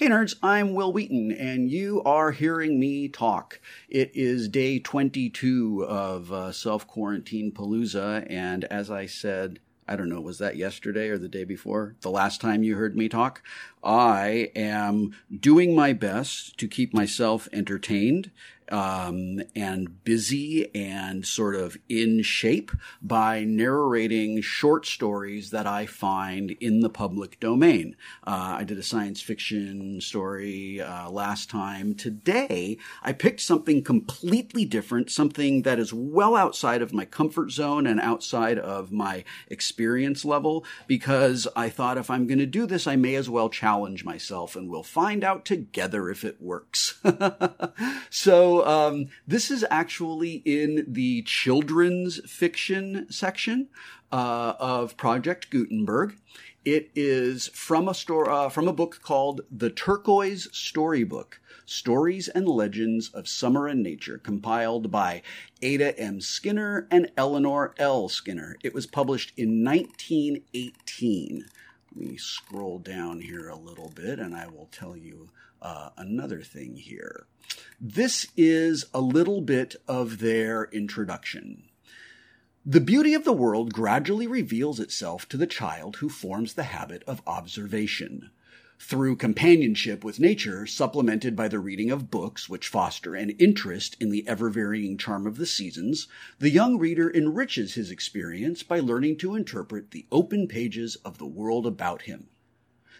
Hey nerds, I'm Wil Wheaton, and you are hearing me talk. It is day 22 of self-quarantine Palooza, and as I said, I don't know, was that yesterday or the day before, the last time you heard me talk? I am doing my best to keep myself entertained and busy and sort of in shape by narrating short stories that I find in the public domain. I did a science fiction story last time. Today, I picked something completely different, something that is well outside of my comfort zone and outside of my experience level, because I thought if I'm going to do this, I may as well challenge myself, and we'll find out together if it works. So this is actually in the children's fiction section of Project Gutenberg. It is from a book called The Turquoise Storybook, Stories and Legends of Summer and Nature, compiled by Ada M. Skinner and Eleanor L. Skinner. It was published in 1918. Let me scroll down here a little bit, and I will tell you another thing here. This is a little bit of their introduction. The beauty of the world gradually reveals itself to the child who forms the habit of observation. Through companionship with nature, supplemented by the reading of books which foster an interest in the ever-varying charm of the seasons, the young reader enriches his experience by learning to interpret the open pages of the world about him.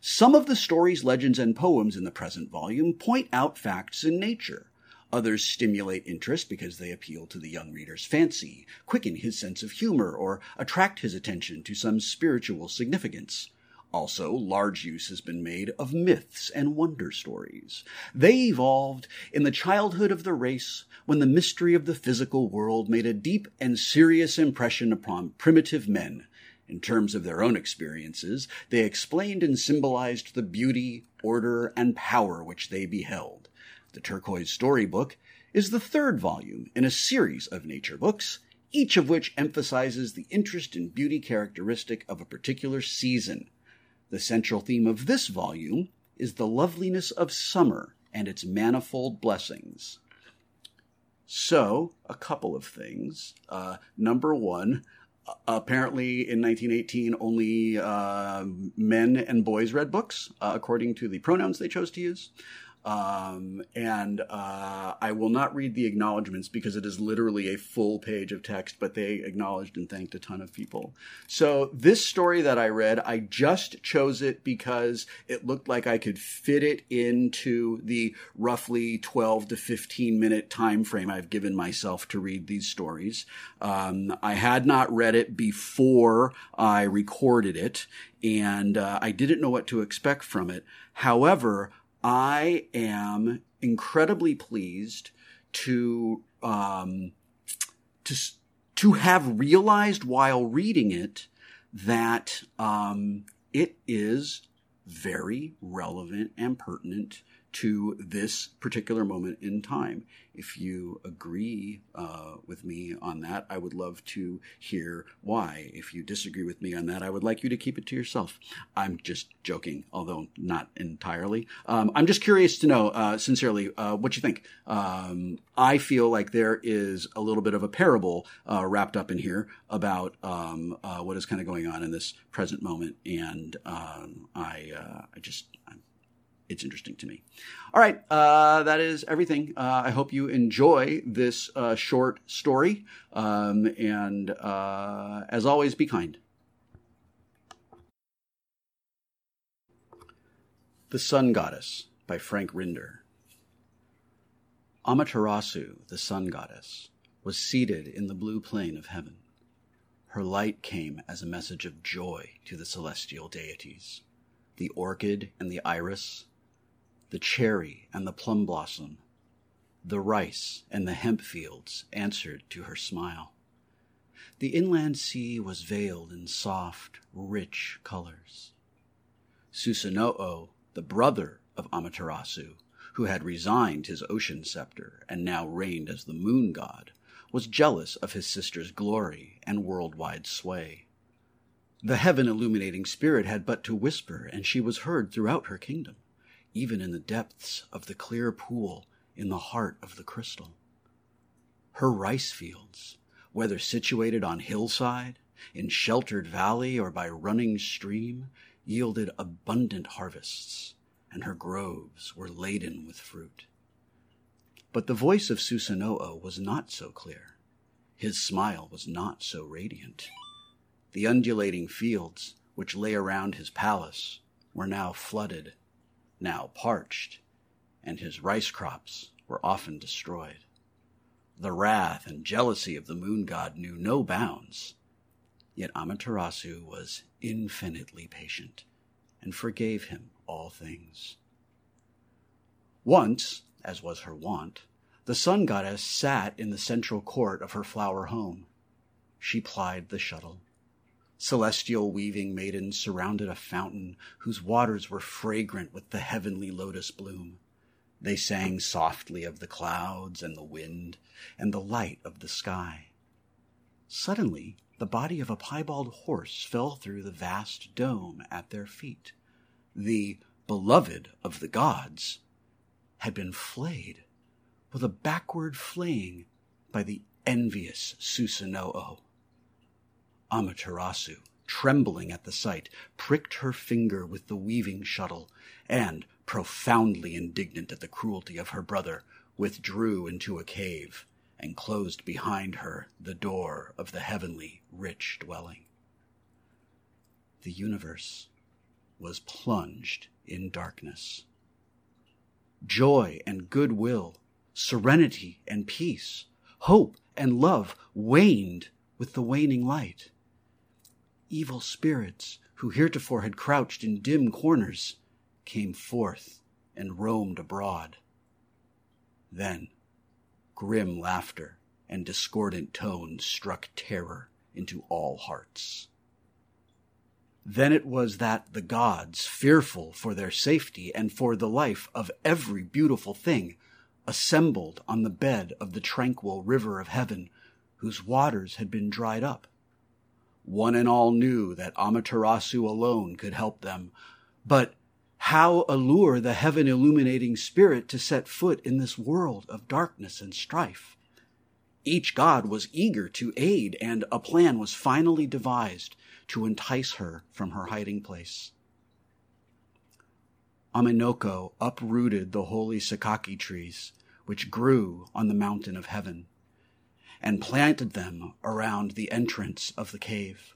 Some of the stories, legends, and poems in the present volume point out facts in nature. Others stimulate interest because they appeal to the young reader's fancy, quicken his sense of humor, or attract his attention to some spiritual significance. Also, large use has been made of myths and wonder stories. They evolved in the childhood of the race when the mystery of the physical world made a deep and serious impression upon primitive men. In terms of their own experiences, they explained and symbolized the beauty, order, and power which they beheld. The Turquoise Storybook is the third volume in a series of nature books, each of which emphasizes the interest and beauty characteristic of a particular season. The central theme of this volume is the loveliness of summer and its manifold blessings. So, a couple of things. Number one, apparently in 1918, only men and boys read books, according to the pronouns they chose to use. And I will not read the acknowledgments because it is literally a full page of text, but they acknowledged and thanked a ton of people. So this story that I read, I just chose it because it looked like I could fit it into the roughly 12 to 15 minute time frame I've given myself to read these stories. I had not read it before I recorded it, and I didn't know what to expect from it. However, I am incredibly pleased to have realized while reading it that it is very relevant and pertinent to this particular moment in time. If you agree with me on that, I would love to hear why. If you disagree with me on that, I would like you to keep it to yourself. I'm just joking, although not entirely. I'm just curious to know, sincerely, what you think. I feel like there is a little bit of a parable wrapped up in here about what is kind of going on in this present moment, and it's interesting to me. All right, that is everything. I hope you enjoy this short story. And as always, be kind. The Sun Goddess by Frank Rinder. Amaterasu, the Sun Goddess, was seated in the blue plain of heaven. Her light came as a message of joy to the celestial deities, the orchid and the iris, the cherry and the plum blossom, the rice and the hemp fields answered to her smile. The inland sea was veiled in soft, rich colors. Susanoo, the brother of Amaterasu, who had resigned his ocean scepter and now reigned as the moon god, was jealous of his sister's glory and worldwide sway. The heaven-illuminating spirit had but to whisper, and she was heard throughout her kingdom. even in the depths of the clear pool in the heart of the crystal. Her rice fields, whether situated on hillside, in sheltered valley, or by running stream, yielded abundant harvests, and her groves were laden with fruit. But the voice of Susanoo was not so clear. His smile was not so radiant. The undulating fields which lay around his palace were now flooded, now parched, and his rice crops were often destroyed. The wrath and jealousy of the moon god knew no bounds. Yet Amaterasu was infinitely patient and forgave him all things. Once, as was her wont, the sun goddess sat in the central court of her flower home. She plied the shuttle. Celestial weaving maidens surrounded a fountain whose waters were fragrant with the heavenly lotus bloom. They sang softly of the clouds and the wind and the light of the sky. Suddenly, the body of a piebald horse fell through the vast dome at their feet. The beloved of the gods had been flayed with a backward flaying by the envious Susanoo. Amaterasu, trembling at the sight, pricked her finger with the weaving shuttle and, profoundly indignant at the cruelty of her brother, withdrew into a cave and closed behind her the door of the heavenly, rich dwelling. The universe was plunged in darkness. Joy and goodwill, serenity and peace, hope and love waned with the waning light. Evil spirits, who heretofore had crouched in dim corners, came forth and roamed abroad. Then grim laughter and discordant tones struck terror into all hearts. Then it was that the gods, fearful for their safety and for the life of every beautiful thing, assembled on the bed of the tranquil river of heaven, whose waters had been dried up. One and all knew that Amaterasu alone could help them, but how allure the heaven-illuminating spirit to set foot in this world of darkness and strife? Each god was eager to aid, and a plan was finally devised to entice her from her hiding place. Amenoko uprooted the holy Sakaki trees, which grew on the mountain of heaven, and planted them around the entrance of the cave.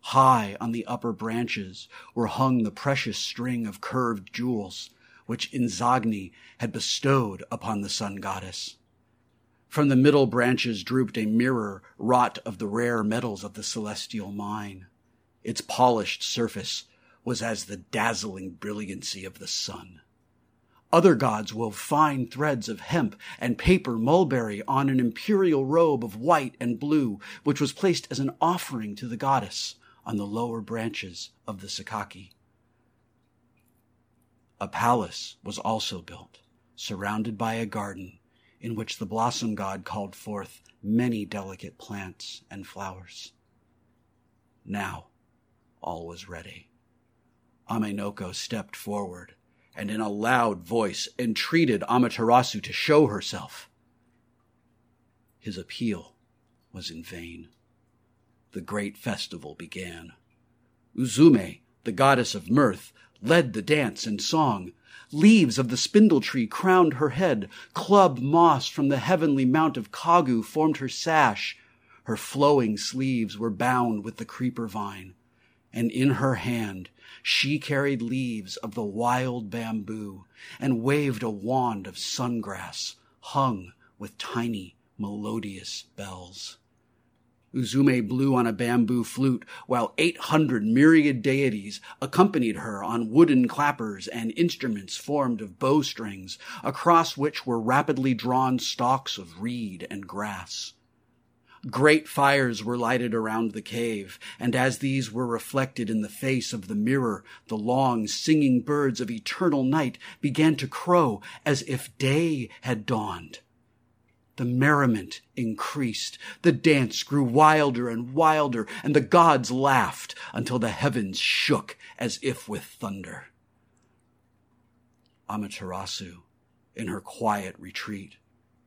High on the upper branches were hung the precious string of curved jewels which Inzogni had bestowed upon the sun goddess. From the middle branches drooped a mirror wrought of the rare metals of the celestial mine. Its polished surface was as the dazzling brilliancy of the sun. Other gods wove fine threads of hemp and paper mulberry on an imperial robe of white and blue, which was placed as an offering to the goddess on the lower branches of the Sakaki. A palace was also built, surrounded by a garden in which the blossom god called forth many delicate plants and flowers. Now all was ready. Amenoko stepped forward and in a loud voice entreated Amaterasu to show herself. His appeal was in vain. The great festival began. Uzume, the goddess of mirth, led the dance and song. Leaves of the spindle tree crowned her head. Club moss from the heavenly mount of Kagu formed her sash. Her flowing sleeves were bound with the creeper vine, and in her hand she carried leaves of the wild bamboo and waved a wand of sungrass hung with tiny, melodious bells. Uzume blew on a bamboo flute, while 800 myriad deities accompanied her on wooden clappers and instruments formed of bowstrings, across which were rapidly drawn stalks of reed and grass. Great fires were lighted around the cave, and as these were reflected in the face of the mirror, the long singing birds of eternal night began to crow as if day had dawned. The merriment increased, the dance grew wilder and wilder, and the gods laughed until the heavens shook as if with thunder. Amaterasu, in her quiet retreat,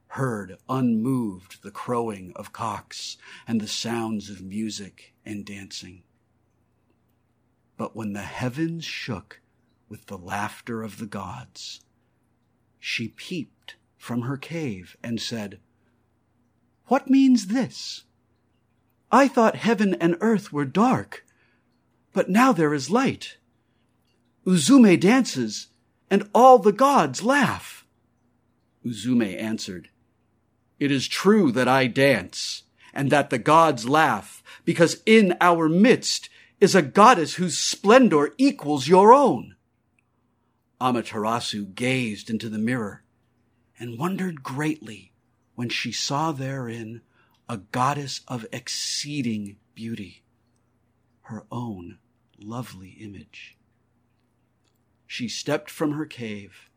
heard unmoved the crowing of cocks and the sounds of music and dancing. But when the heavens shook with the laughter of the gods, she peeped from her cave and said, "What means this? I thought heaven and earth were dark, but now there is light. Uzume dances, and all the gods laugh." Uzume answered, "It is true that I dance, and that the gods laugh, because in our midst is a goddess whose splendor equals your own." Amaterasu gazed into the mirror, and wondered greatly when she saw therein a goddess of exceeding beauty, her own lovely image. She stepped from her cave,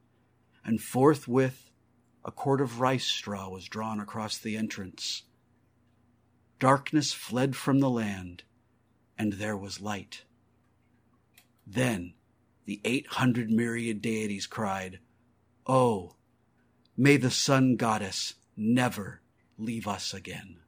and forthwith a cord of rice straw was drawn across the entrance. Darkness fled from the land, and there was light. Then the 800 myriad deities cried, "Oh, may the Sun Goddess never leave us again."